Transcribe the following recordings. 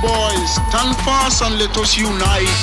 boys, stand fast and let us unite.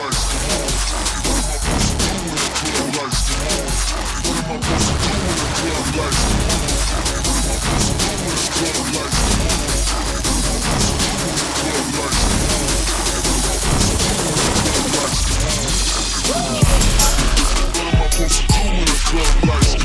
What am I supposed to do in a club like this?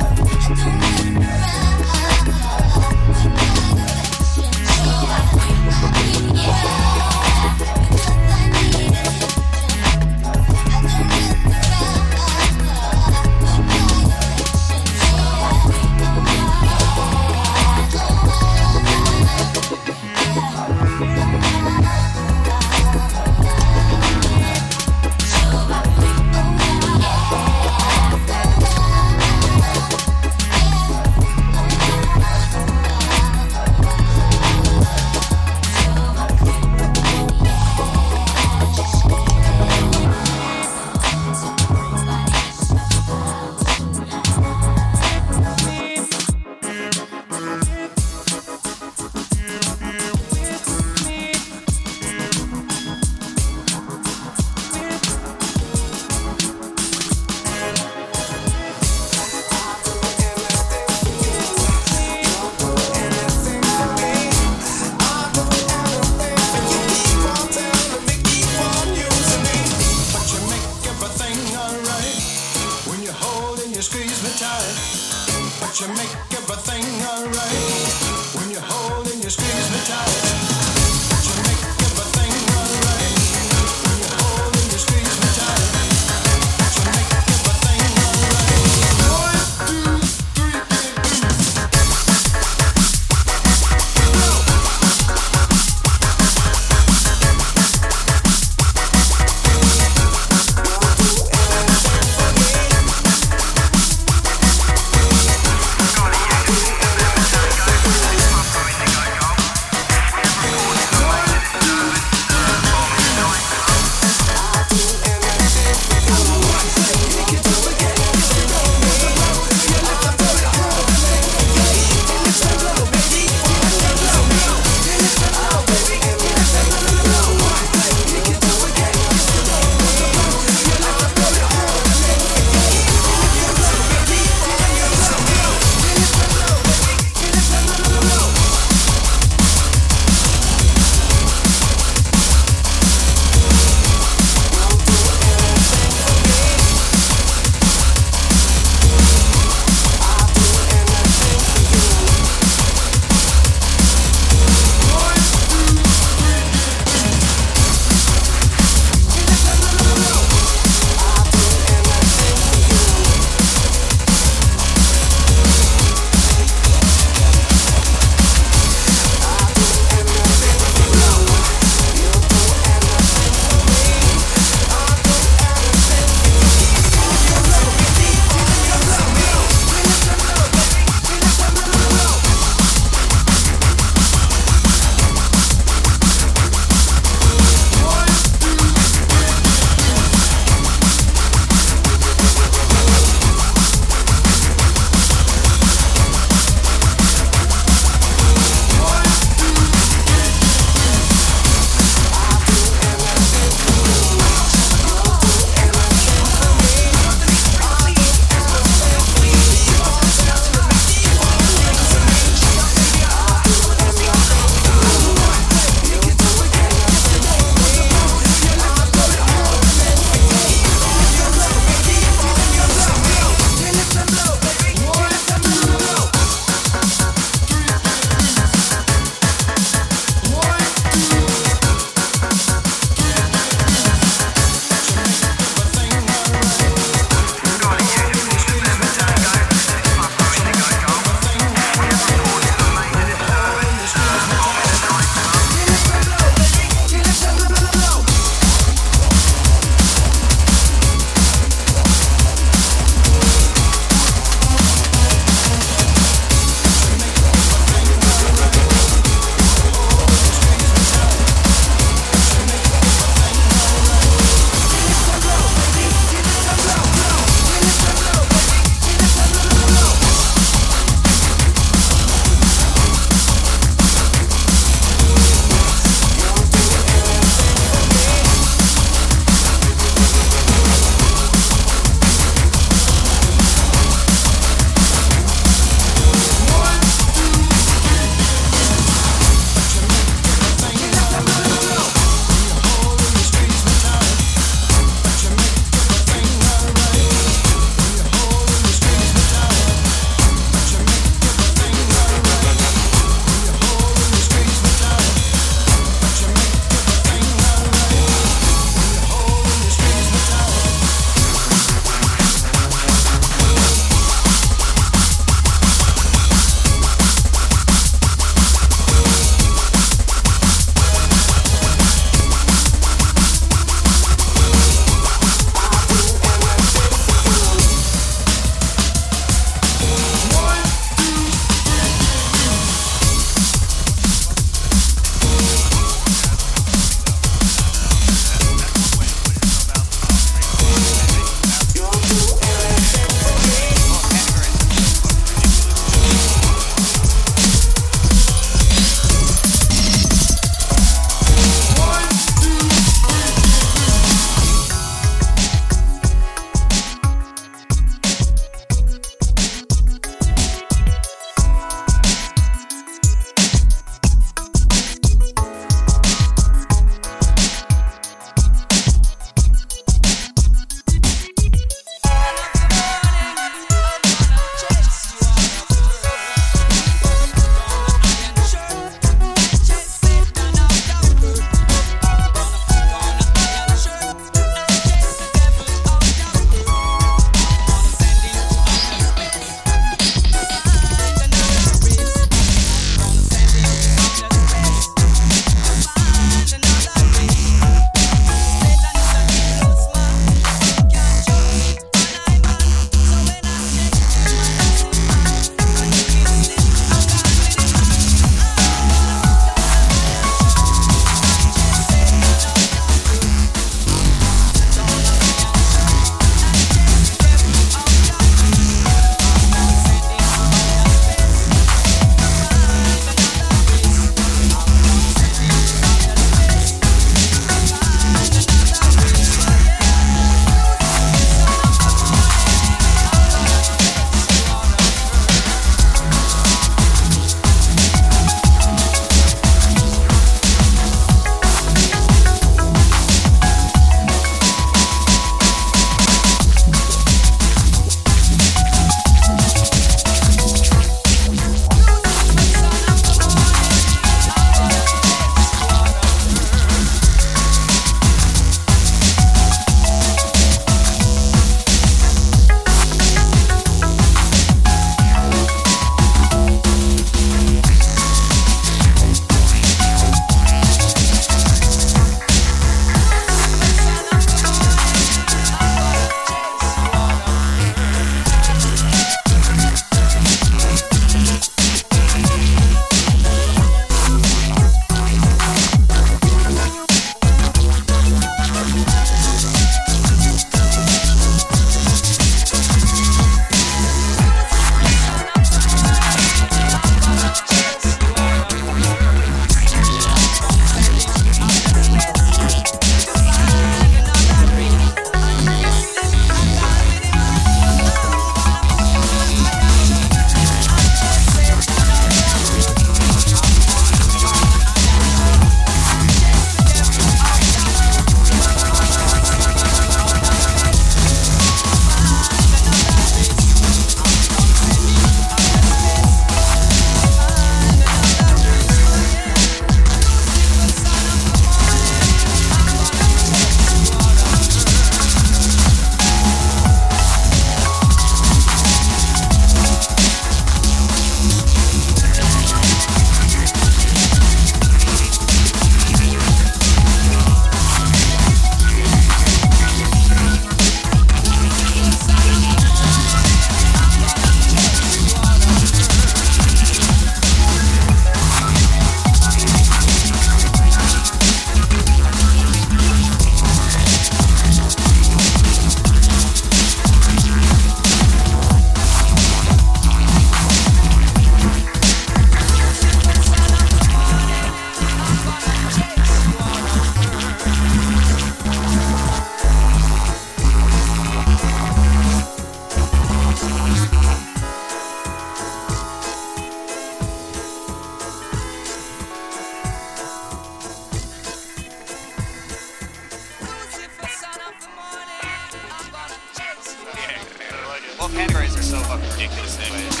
fucking ridiculous anyways.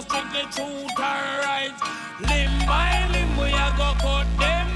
Strictly true to right. Limb by limb we a go cut them